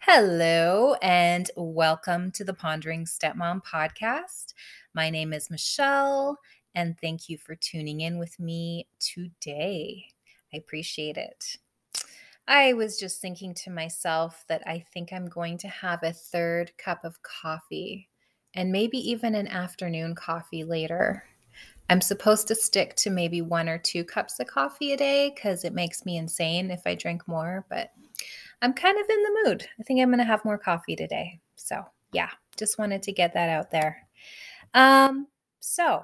Hello and welcome to the Pondering Stepmom podcast. My name is Michelle and thank you for tuning in with me today. I appreciate it. I was just thinking to myself that I think I'm going to have a third cup of coffee and maybe even an afternoon coffee later. I'm supposed to stick to maybe 1 or 2 cups of coffee a day because it makes me insane if I drink more, but I'm kind of in the mood. I think I'm going to have more coffee today. So yeah, just wanted to get that out there. So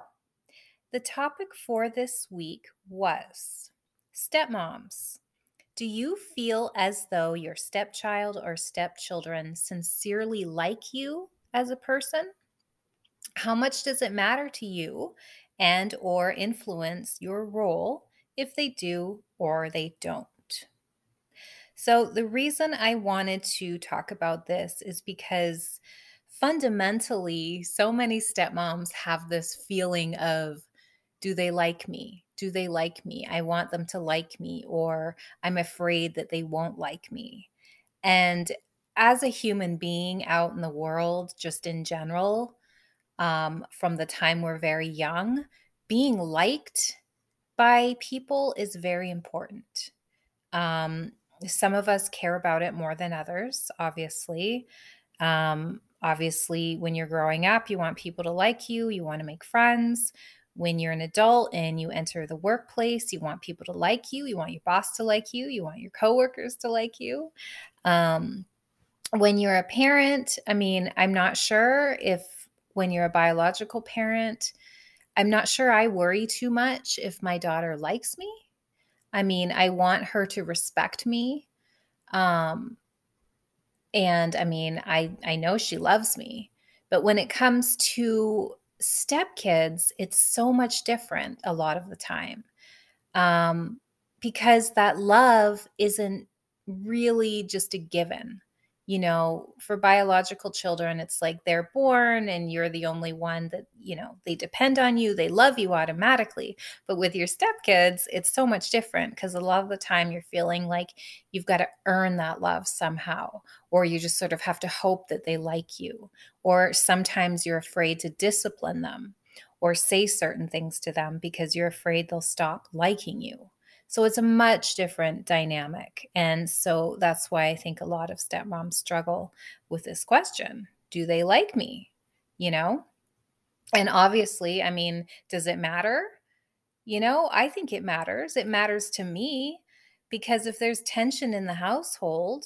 the topic for this week was stepmoms. Do you feel as though your stepchild or stepchildren sincerely like you as a person? How much does it matter to you and or influence your role if they do or they don't? So the reason I wanted to talk about this is because fundamentally, so many stepmoms have this feeling of, do they like me? Do they like me? I want them to like me, or I'm afraid that they won't like me. And as a human being out in the world, just in general, from the time we're very young, being liked by people is very important. Some of us care about it more than others, obviously. Obviously, when you're growing up, you want people to like you. You want to make friends. When you're an adult and you enter the workplace, you want people to like you. You want your boss to like you. You want your coworkers to like you. When you're a parent, I mean, I'm not sure if when you're a biological parent, I'm not sure I worry too much if my daughter likes me. I mean, I want her to respect me. And I mean, I know she loves me. But when it comes to stepkids, it's so much different a lot of the time. Because that love isn't really just a given. You know, for biological children, it's like they're born and you're the only one that, you know, they depend on you. They love you automatically. But with your stepkids, it's so much different because a lot of the time you're feeling like you've got to earn that love somehow, or you just sort of have to hope that they like you. Or sometimes you're afraid to discipline them or say certain things to them because you're afraid they'll stop liking you. So it's a much different dynamic. And so that's why I think a lot of stepmoms struggle with this question. Do they like me? You know? And obviously, I mean, does it matter? You know, I think it matters. It matters to me because if there's tension in the household,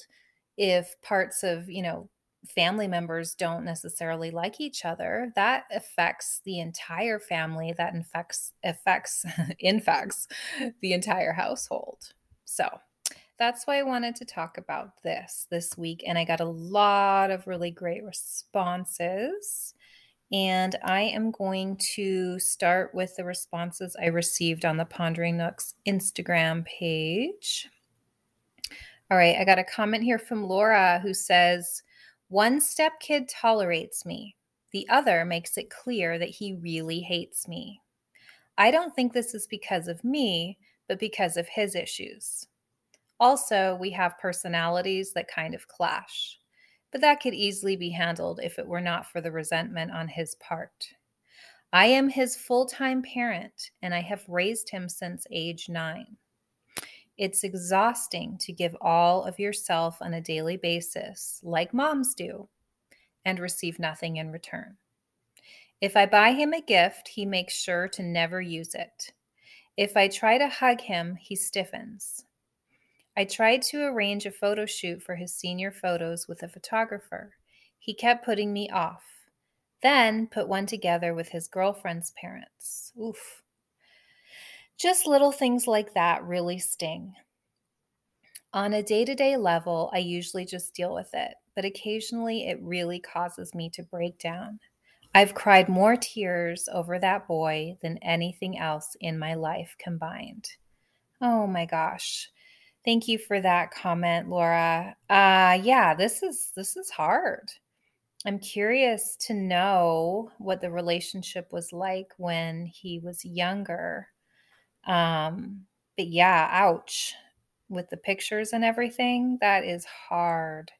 if parts of, you know, family members don't necessarily like each other, that affects the entire family, that infects the entire household. So that's why I wanted to talk about this week. And I got a lot of really great responses. And I am going to start with the responses I received on the Pondering Nook's Instagram page. All right. I got a comment here from Laura who says, "One stepkid tolerates me. The other makes it clear that he really hates me. I don't think this is because of me, but because of his issues. Also, we have personalities that kind of clash, but that could easily be handled if it were not for the resentment on his part. I am his full-time parent, and I have raised him since age 9. It's exhausting to give all of yourself on a daily basis, like moms do, and receive nothing in return. If I buy him a gift, he makes sure to never use it. If I try to hug him, he stiffens. I tried to arrange a photo shoot for his senior photos with a photographer. He kept putting me off, then put one together with his girlfriend's parents. Oof. Just little things like that really sting. On a day-to-day level, I usually just deal with it, but occasionally it really causes me to break down. I've cried more tears over that boy than anything else in my life combined." Oh my gosh. Thank you for that comment, Laura. Yeah, this is hard. I'm curious to know what the relationship was like when he was younger. But yeah, ouch. With the pictures and everything, that is hard.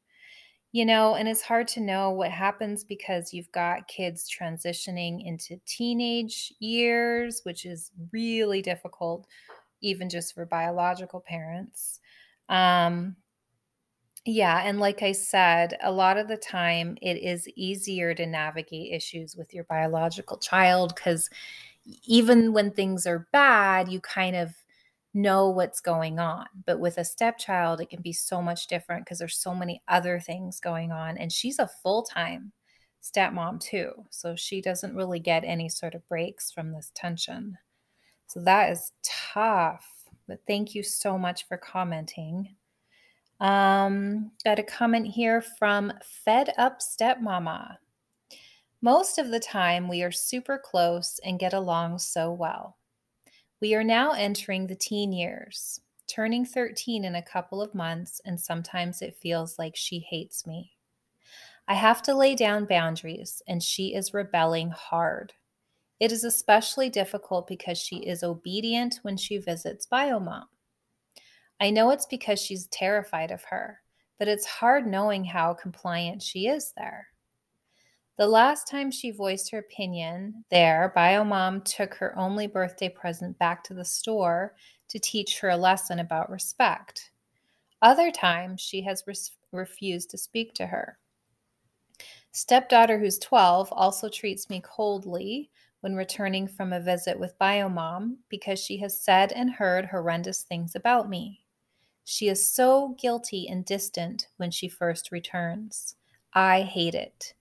You know, and it's hard to know what happens because you've got kids transitioning into teenage years, which is really difficult, even just for biological parents. Yeah, and like I said, a lot of the time it is easier to navigate issues with your biological child because even when things are bad, you kind of know what's going on. But with a stepchild, it can be so much different because there's so many other things going on. And she's a full-time stepmom too. So she doesn't really get any sort of breaks from this tension. So that is tough. But thank you so much for commenting. Got a comment here from Fed Up Stepmama. Most of the time, we are super close and get along so well. We are now entering the teen years, turning 13 in a couple of months, and sometimes it feels like she hates me. I have to lay down boundaries, and she is rebelling hard. It is especially difficult because she is obedient when she visits Biomom. I know it's because she's terrified of her, but it's hard knowing how compliant she is there. The last time she voiced her opinion there, Biomom took her only birthday present back to the store to teach her a lesson about respect. Other times, she has refused to speak to her. Stepdaughter, who's 12, also treats me coldly when returning from a visit with Biomom because she has said and heard horrendous things about me. She is so guilty and distant when she first returns. I hate it.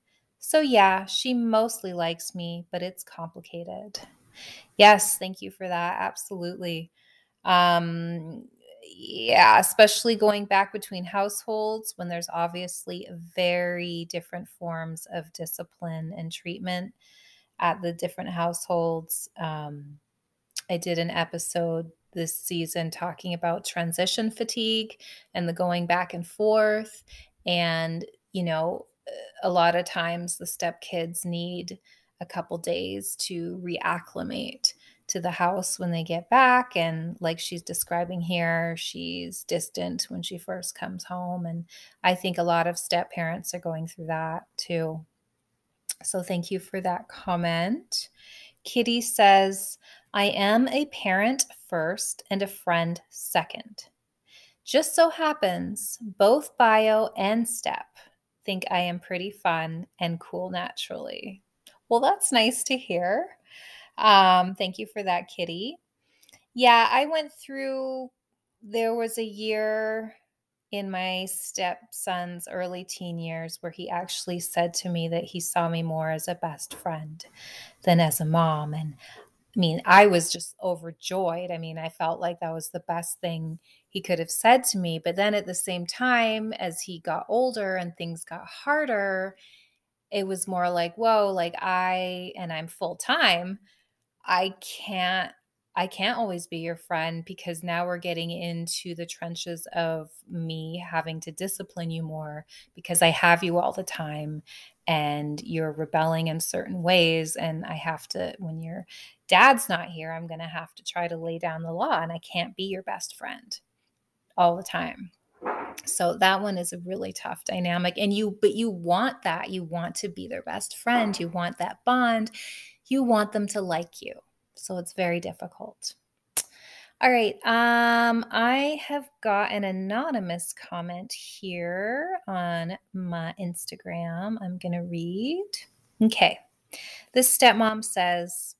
So yeah, she mostly likes me, but it's complicated. Yes, thank you for that. Absolutely. Yeah, especially going back between households when there's obviously very different forms of discipline and treatment at the different households. I did an episode this season talking about transition fatigue and the going back and forth. And, you know, a lot of times the stepkids need a couple days to reacclimate to the house when they get back. And like she's describing here, she's distant when she first comes home. And I think a lot of step parents are going through that too. So thank you for that comment. Kitty says, I am a parent first and a friend second. Just so happens, both Bio and Step think I am pretty fun and cool naturally. Well, that's nice to hear. Thank you for that, Kitty. Yeah, I went through, there was a year in my stepson's early teen years where he actually said to me that he saw me more as a best friend than as a mom. And I mean, I was just overjoyed. I mean, I felt like that was the best thing he could have said to me. But then at the same time, as he got older and things got harder, it was more like, whoa, like I'm full time. I can't always be your friend because now we're getting into the trenches of me having to discipline you more because I have you all the time and you're rebelling in certain ways. And I have to, when your dad's not here, I'm going to have to try to lay down the law and I can't be your best friend all the time. So that one is a really tough dynamic and but you want that. You want to be their best friend. You want that bond. You want them to like you. So it's very difficult. All right. I have got an anonymous comment here on my Instagram. I'm going to read. Okay. This stepmom says,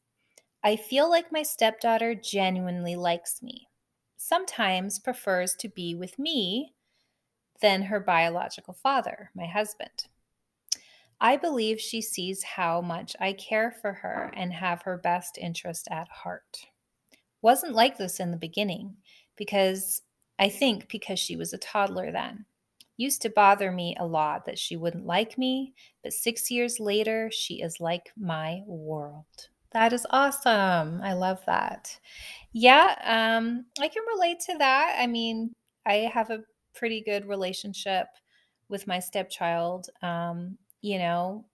I feel like my stepdaughter genuinely likes me. Sometimes prefers to be with me than her biological father, my husband. I believe she sees how much I care for her and have her best interest at heart. Wasn't like this in the beginning because she was a toddler then. Used to bother me a lot that she wouldn't like me, but 6 years later, she is like my world. That is awesome. I love that. Yeah, I can relate to that. I mean, I have a pretty good relationship with my stepchild. You know,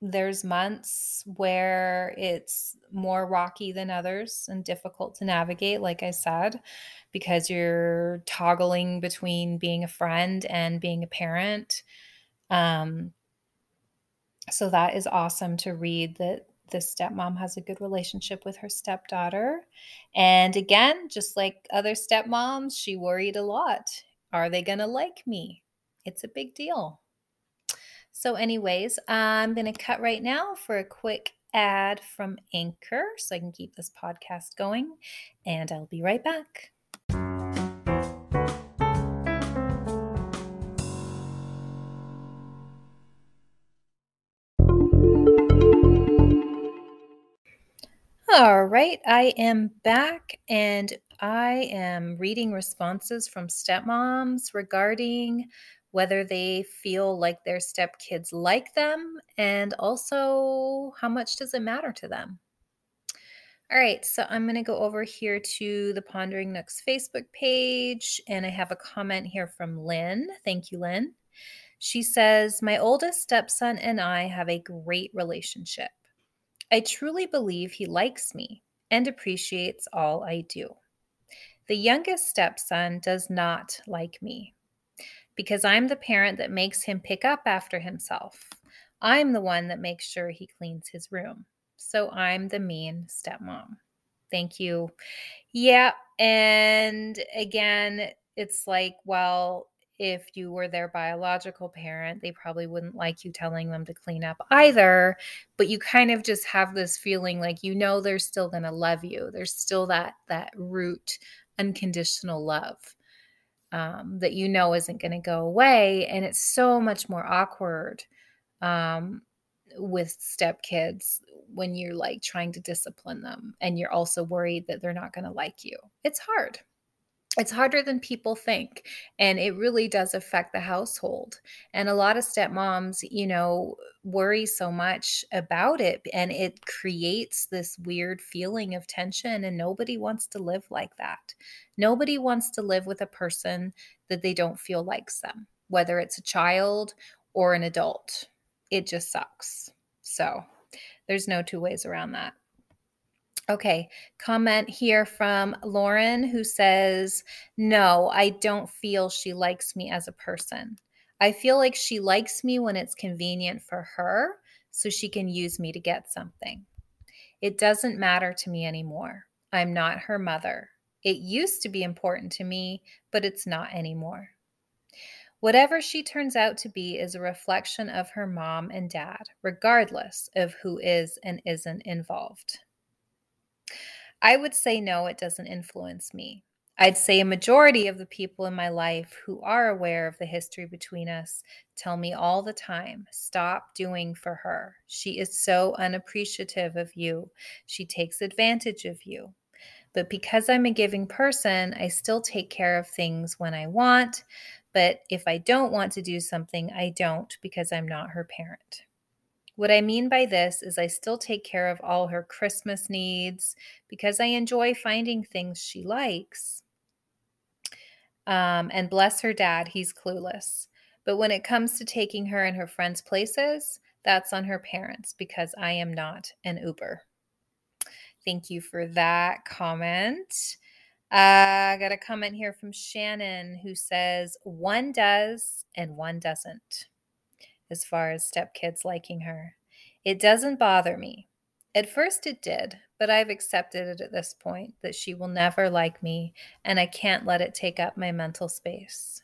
There's months where it's more rocky than others and difficult to navigate, like I said, because you're toggling between being a friend and being a parent. So that is awesome to read that this stepmom has a good relationship with her stepdaughter. And again, just like other stepmoms, she worried a lot. Are they going to like me? It's a big deal. So anyways, I'm going to cut right now for a quick ad from Anchor so I can keep this podcast going, and I'll be right back. All right, I am back, and I am reading responses from stepmoms regarding whether they feel like their stepkids like them, and also how much does it matter to them. All right, so I'm going to go over here to the Pondering Nook's Facebook page, and I have a comment here from Lynn. Thank you, Lynn. She says, my oldest stepson and I have a great relationship. I truly believe he likes me and appreciates all I do. The youngest stepson does not like me, because I'm the parent that makes him pick up after himself. I'm the one that makes sure he cleans his room. So I'm the mean stepmom. Thank you. Yeah, and again, it's like, well, if you were their biological parent, they probably wouldn't like you telling them to clean up either, but you kind of just have this feeling like, you know, they're still going to love you. There's still that root unconditional love. That you know isn't going to go away. And it's so much more awkward with stepkids when you're like trying to discipline them and you're also worried that they're not going to like you. It's hard. It's harder than people think. And it really does affect the household. And a lot of stepmoms, you know, worry so much about it. And it creates this weird feeling of tension. And nobody wants to live like that. Nobody wants to live with a person that they don't feel likes them, whether it's a child or an adult. It just sucks. So there's no two ways around that. Okay, comment here from Lauren who says, no, I don't feel she likes me as a person. I feel like she likes me when it's convenient for her so she can use me to get something. It doesn't matter to me anymore. I'm not her mother. It used to be important to me, but it's not anymore. Whatever she turns out to be is a reflection of her mom and dad, regardless of who is and isn't involved. I would say no, it doesn't influence me. I'd say a majority of the people in my life who are aware of the history between us tell me all the time, stop doing for her. She is so unappreciative of you. She takes advantage of you. But because I'm a giving person, I still take care of things when I want. But if I don't want to do something, I don't, because I'm not her parent. What I mean by this is I still take care of all her Christmas needs because I enjoy finding things she likes. And bless her dad, he's clueless. But when it comes to taking her and her friends' places, that's on her parents because I am not an Uber. Thank you for that comment. I got a comment here from Shannon who says, one does and one doesn't. As far as stepkids liking her. It doesn't bother me. At first it did, but I've accepted it at this point that she will never like me and I can't let it take up my mental space.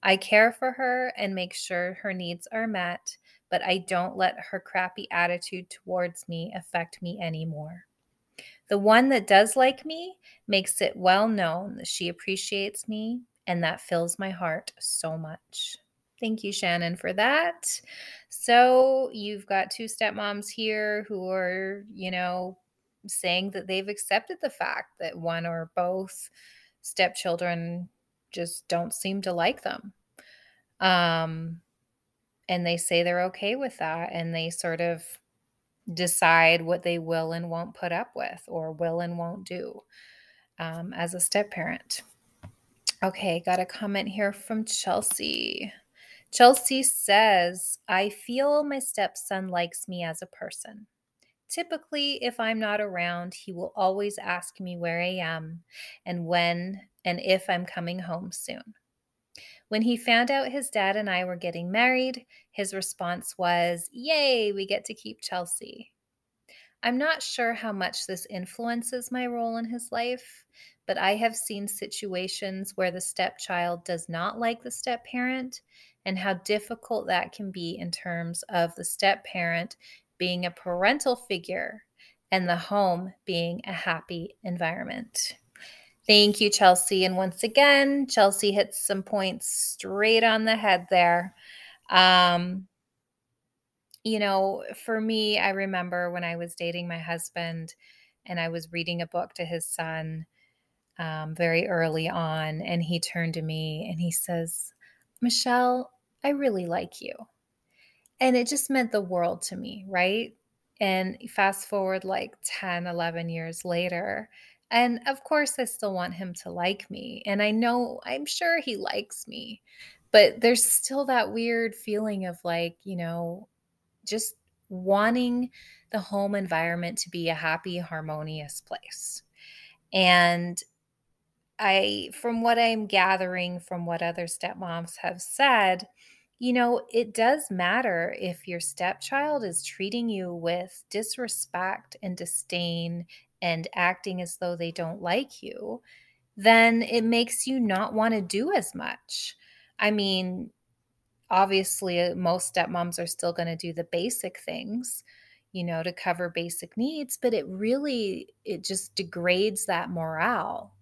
I care for her and make sure her needs are met, but I don't let her crappy attitude towards me affect me anymore. The one that does like me makes it well known that she appreciates me, and that fills my heart so much. Thank you, Shannon, for that. So you've got two stepmoms here who are, you know, saying that they've accepted the fact that one or both stepchildren just don't seem to like them. And they say they're okay with that. And they sort of decide what they will and won't put up with or will and won't do as a stepparent. Okay, got a comment here from Chelsea. Chelsea says, I feel my stepson likes me as a person. Typically, if I'm not around, he will always ask me where I am and when and if I'm coming home soon. When he found out his dad and I were getting married, his response was, yay, we get to keep Chelsea. I'm not sure how much this influences my role in his life, but I have seen situations where the stepchild does not like the stepparent and how difficult that can be in terms of the stepparent being a parental figure and the home being a happy environment. Thank you, Chelsea. And once again, Chelsea hits some points straight on the head there. For me, I remember when I was dating my husband and I was reading a book to his son very early on, and he turned to me and he says, Michelle, I really like you. And it just meant the world to me, right? And fast forward like 10, 11 years later, and of course I still want him to like me. And I'm sure he likes me, but there's still that weird feeling of just wanting the home environment to be a happy, harmonious place. And from what I'm gathering from what other stepmoms have said, it does matter if your stepchild is treating you with disrespect and disdain and acting as though they don't like you, then it makes you not want to do as much. Obviously, most stepmoms are still going to do the basic things, to cover basic needs, but it just degrades that morale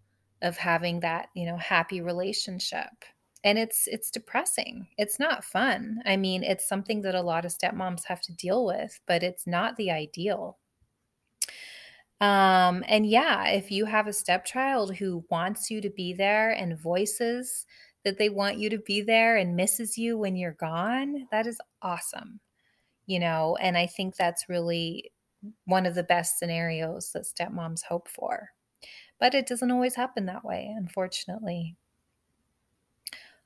of having that, happy relationship. And it's depressing. It's not fun. It's something that a lot of stepmoms have to deal with, but it's not the ideal. If you have a stepchild who wants you to be there and voices that they want you to be there and misses you when you're gone, that is awesome. And I think that's really one of the best scenarios that stepmoms hope for. But it doesn't always happen that way, unfortunately.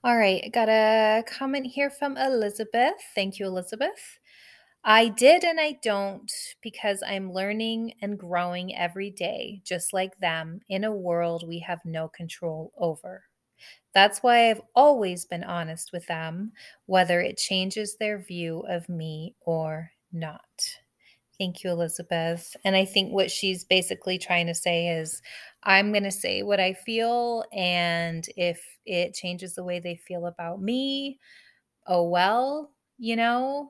All right, I got a comment here from Elizabeth. Thank you, Elizabeth. I did and I don't, because I'm learning and growing every day, just like them, in a world we have no control over. That's why I've always been honest with them, whether it changes their view of me or not. Thank you, Elizabeth. And I think what she's basically trying to say is, I'm going to say what I feel, and if it changes the way they feel about me, oh well,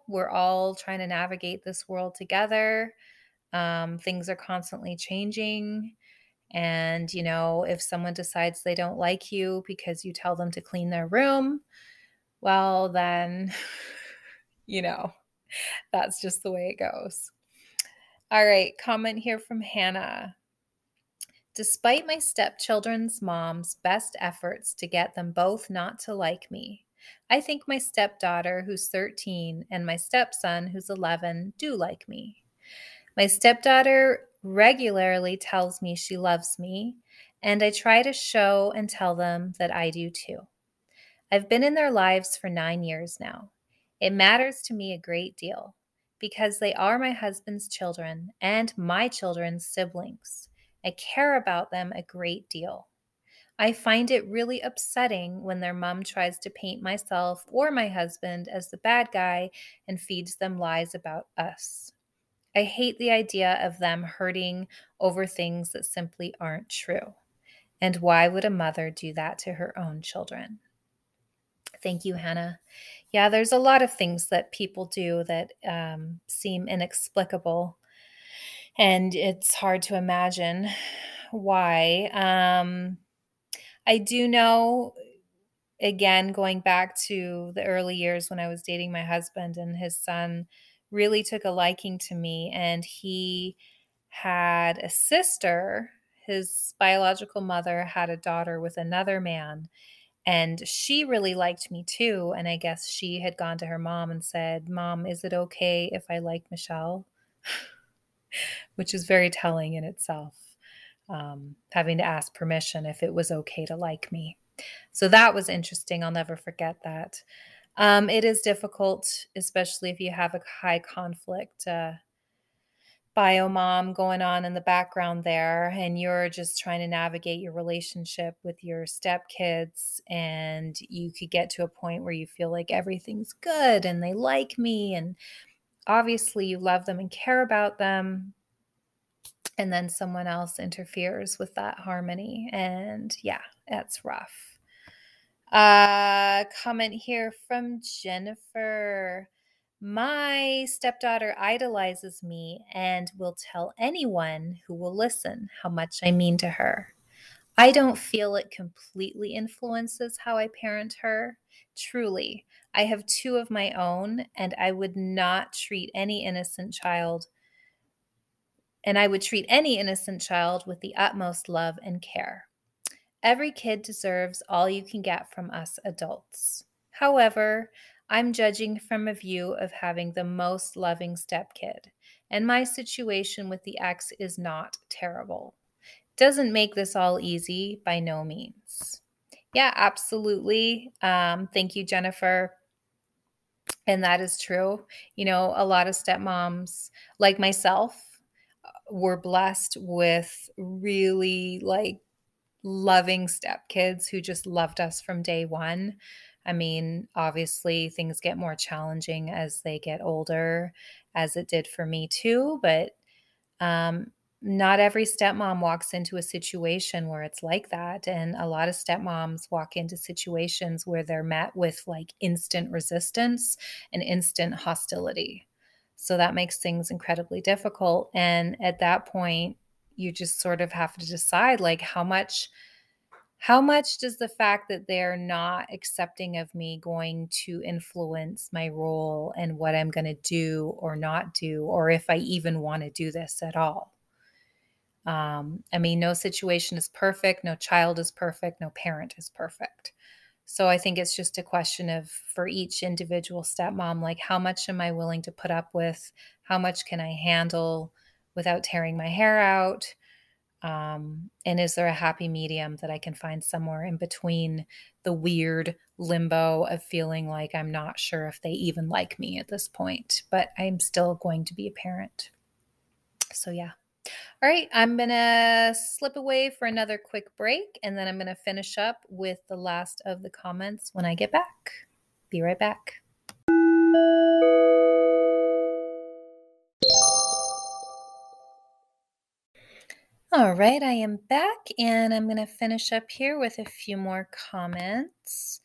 we're all trying to navigate this world together. Things are constantly changing. And, if someone decides they don't like you because you tell them to clean their room, well, then, that's just the way it goes. All right. Comment here from Hannah. Despite my stepchildren's mom's best efforts to get them both not to like me, I think my stepdaughter, who's 13, and my stepson, who's 11, do like me. My stepdaughter regularly tells me she loves me, and I try to show and tell them that I do too. I've been in their lives for 9 years now. It matters to me a great deal because they are my husband's children and my children's siblings. I care about them a great deal. I find it really upsetting when their mom tries to paint myself or my husband as the bad guy and feeds them lies about us. I hate the idea of them hurting over things that simply aren't true. And why would a mother do that to her own children? Thank you, Hannah. Yeah, there's a lot of things that people do that seem inexplicable. And it's hard to imagine why. I do know, again, going back to the early years when I was dating my husband and his son, really took a liking to me, and he had a sister. His biological mother had a daughter with another man, and she really liked me too. And I guess she had gone to her mom and said, Mom, is it okay if I like Michelle? Which is very telling in itself, having to ask permission if it was okay to like me. So that was interesting. I'll never forget that. It is difficult, especially if you have a high conflict biomom going on in the background there, and you're just trying to navigate your relationship with your stepkids, and you could get to a point where you feel like everything's good and they like me, and obviously you love them and care about them, and then someone else interferes with that harmony, and yeah, that's rough. Comment here from Jennifer. My stepdaughter idolizes me and will tell anyone who will listen how much I mean to her. I don't feel it completely influences how I parent her. Truly, I have two of my own, and I would not treat any innocent child, and I would treat any innocent child with the utmost love and care. Every kid deserves all you can get from us adults. However, I'm judging from a view of having the most loving stepkid, and my situation with the ex is not terrible. Doesn't make this all easy, by no means. Yeah, absolutely. Thank you, Jennifer. And that is true. You know, a lot of stepmoms, like myself, were blessed with really like loving stepkids who just loved us from day one. I mean, obviously things get more challenging as they get older, as it did for me too, but not every stepmom walks into a situation where it's like that. And a lot of stepmoms walk into situations where they're met with like instant resistance and instant hostility. So that makes things incredibly difficult. And at that point, you just sort of have to decide like how much does the fact that they're not accepting of me going to influence my role and what I'm going to do or not do, or if I even want to do this at all? I mean, no situation is perfect. No child is perfect. No parent is perfect. So I think it's just a question of, for each individual stepmom, like how much am I willing to put up with? How much can I handle without tearing my hair out? And is there a happy medium that I can find somewhere in between the weird limbo of feeling like I'm not sure if they even like me at this point, but I'm still going to be a parent. So yeah. All right. I'm going to slip away for another quick break, and then I'm going to finish up with the last of the comments when I get back. Be right back. All right, I am back, and I'm going to finish up here with a few more comments.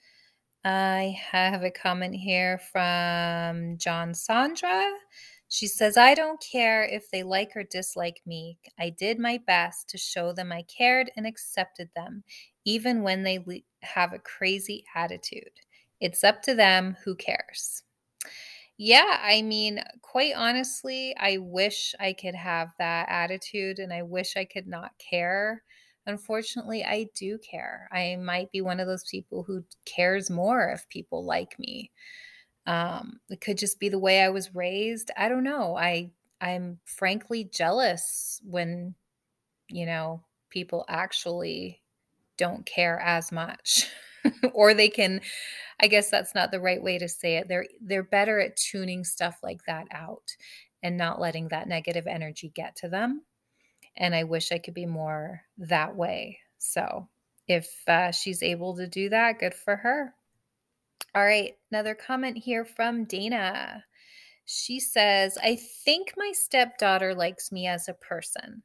I have a comment here from John Sandra. She says, I don't care if they like or dislike me. I did my best to show them I cared and accepted them, even when they have a crazy attitude. It's up to them. Who cares? Yeah, I mean, quite honestly, I wish I could have that attitude, and I wish I could not care. Unfortunately, I do care. I might be one of those people who cares more if people like me. It could just be the way I was raised. I don't know. I'm frankly jealous when, you know, people actually don't care as much. Or they can, I guess that's not the right way to say it. They're better at tuning stuff like that out and not letting that negative energy get to them. And I wish I could be more that way. So if she's able to do that, good for her. All right. Another comment here from Dana. She says, I think my stepdaughter likes me as a person.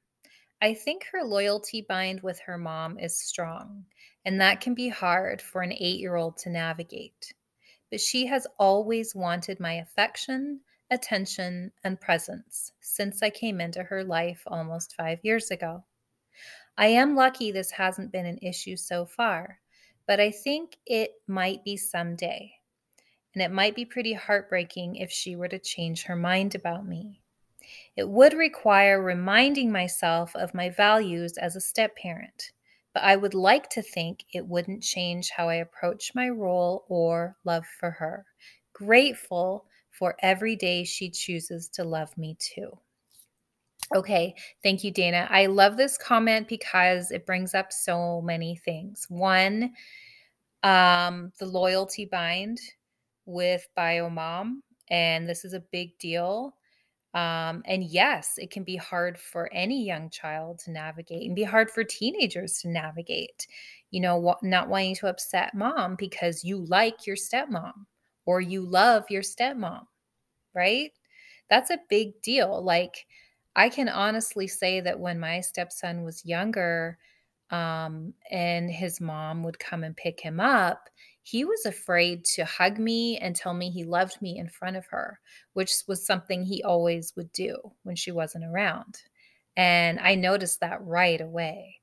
I think her loyalty bind with her mom is strong, and that can be hard for an 8-year-old to navigate. But she has always wanted my affection, attention, and presence since I came into her life almost 5 years ago. I am lucky this hasn't been an issue so far, but I think it might be someday, and it might be pretty heartbreaking if she were to change her mind about me. It would require reminding myself of my values as a stepparent, but I would like to think it wouldn't change how I approach my role or love for her. Grateful for every day she chooses to love me too. Okay, thank you, Dana. I love this comment because it brings up so many things. One, the loyalty bind. with BioMom, and this is a big deal. And yes, it can be hard for any young child to navigate, and be hard for teenagers to navigate, you know, not wanting to upset mom because you like your stepmom or you love your stepmom, right? That's a big deal. Like, I can honestly say that when my stepson was younger, and his mom would come and pick him up, he was afraid to hug me and tell me he loved me in front of her, which was something he always would do when she wasn't around. And I noticed that right away.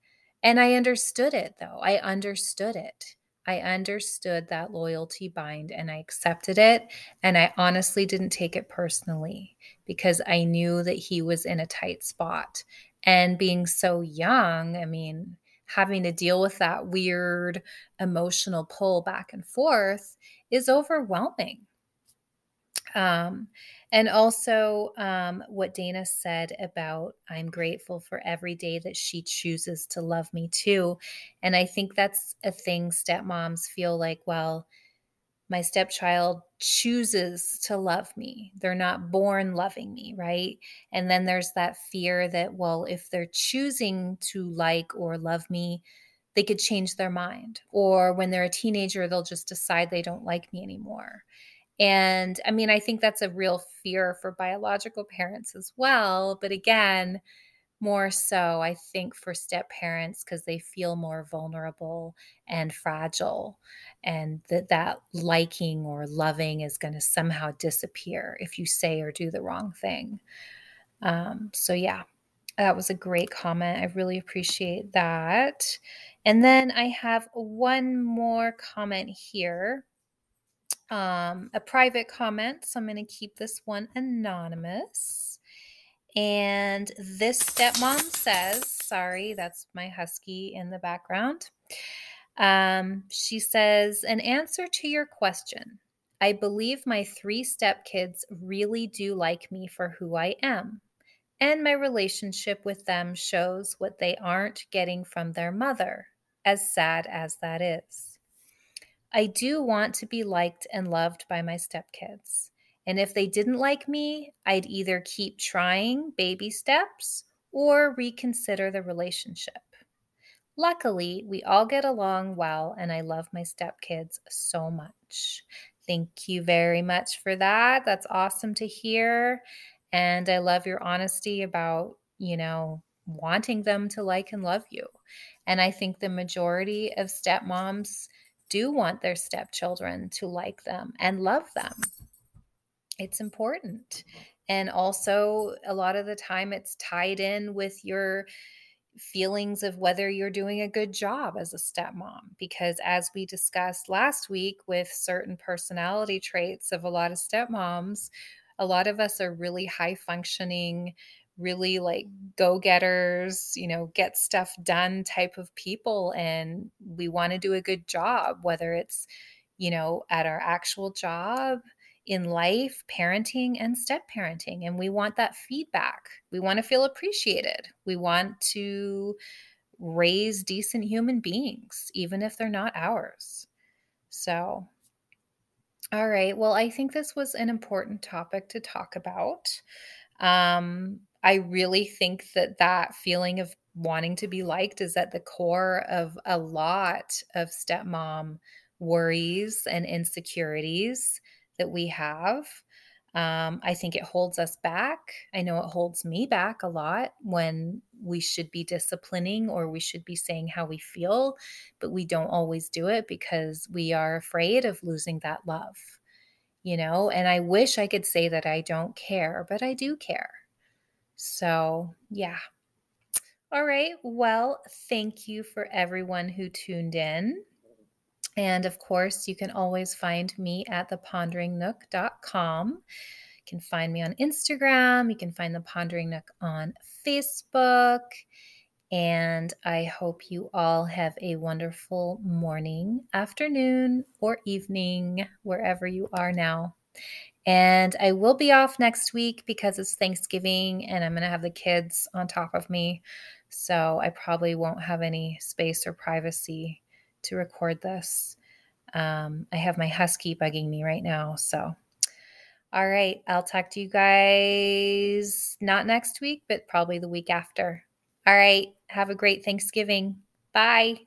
And I understood it, though. I understood it. I understood that loyalty bind, and I accepted it. And I honestly didn't take it personally because I knew that he was in a tight spot. And being so young, I mean, having to deal with that weird emotional pull back and forth is overwhelming. And also what Dana said about I'm grateful for every day that she chooses to love me too. And I think that's a thing stepmoms feel like, well, my stepchild chooses to love me. They're not born loving me, right? And then there's that fear that, well, if they're choosing to like or love me, they could change their mind. Or when they're a teenager, they'll just decide they don't like me anymore. And I mean, I think that's a real fear for biological parents as well. But again, more so, I think, for step parents, because they feel more vulnerable and fragile, and that liking or loving is going to somehow disappear if you say or do the wrong thing. So yeah, that was a great comment. I really appreciate that. And then I have one more comment here, a private comment. So I'm going to keep this one anonymous. And this stepmom says, sorry, that's my husky in the background. She says, an answer to your question. I believe my 3 stepkids really do like me for who I am. And my relationship with them shows what they aren't getting from their mother, as sad as that is. I do want to be liked and loved by my stepkids. And if they didn't like me, I'd either keep trying baby steps or reconsider the relationship. Luckily, we all get along well, and I love my stepkids so much. Thank you very much for that. That's awesome to hear. And I love your honesty about, you know, wanting them to like and love you. And I think the majority of stepmoms do want their stepchildren to like them and love them. It's important. And also, a lot of the time it's tied in with your feelings of whether you're doing a good job as a stepmom. Because as we discussed last week with certain personality traits of a lot of stepmoms, a lot of us are really high functioning, really like go-getters, you know, get stuff done type of people. And we want to do a good job, whether it's, you know, at our actual job, in life, parenting, and step-parenting. And we want that feedback. We want to feel appreciated. We want to raise decent human beings, even if they're not ours. So, all right. Well, I think this was an important topic to talk about. I really think that feeling of wanting to be liked is at the core of a lot of stepmom worries and insecurities that we have. I think it holds us back. I know it holds me back a lot when we should be disciplining or we should be saying how we feel, but we don't always do it because we are afraid of losing that love, you know? And I wish I could say that I don't care, but I do care. So yeah. All right. Well, thank you for everyone who tuned in. And of course, you can always find me at theponderingnnook.com. You can find me on Instagram. You can find The Pondering Nook on Facebook. And I hope you all have a wonderful morning, afternoon, or evening, wherever you are now. And I will be off next week because it's Thanksgiving and I'm going to have the kids on top of me. So I probably won't have any space or privacy to record this. I have my husky bugging me right now. So, all right. I'll talk to you guys not next week, but probably the week after. All right. Have a great Thanksgiving. Bye.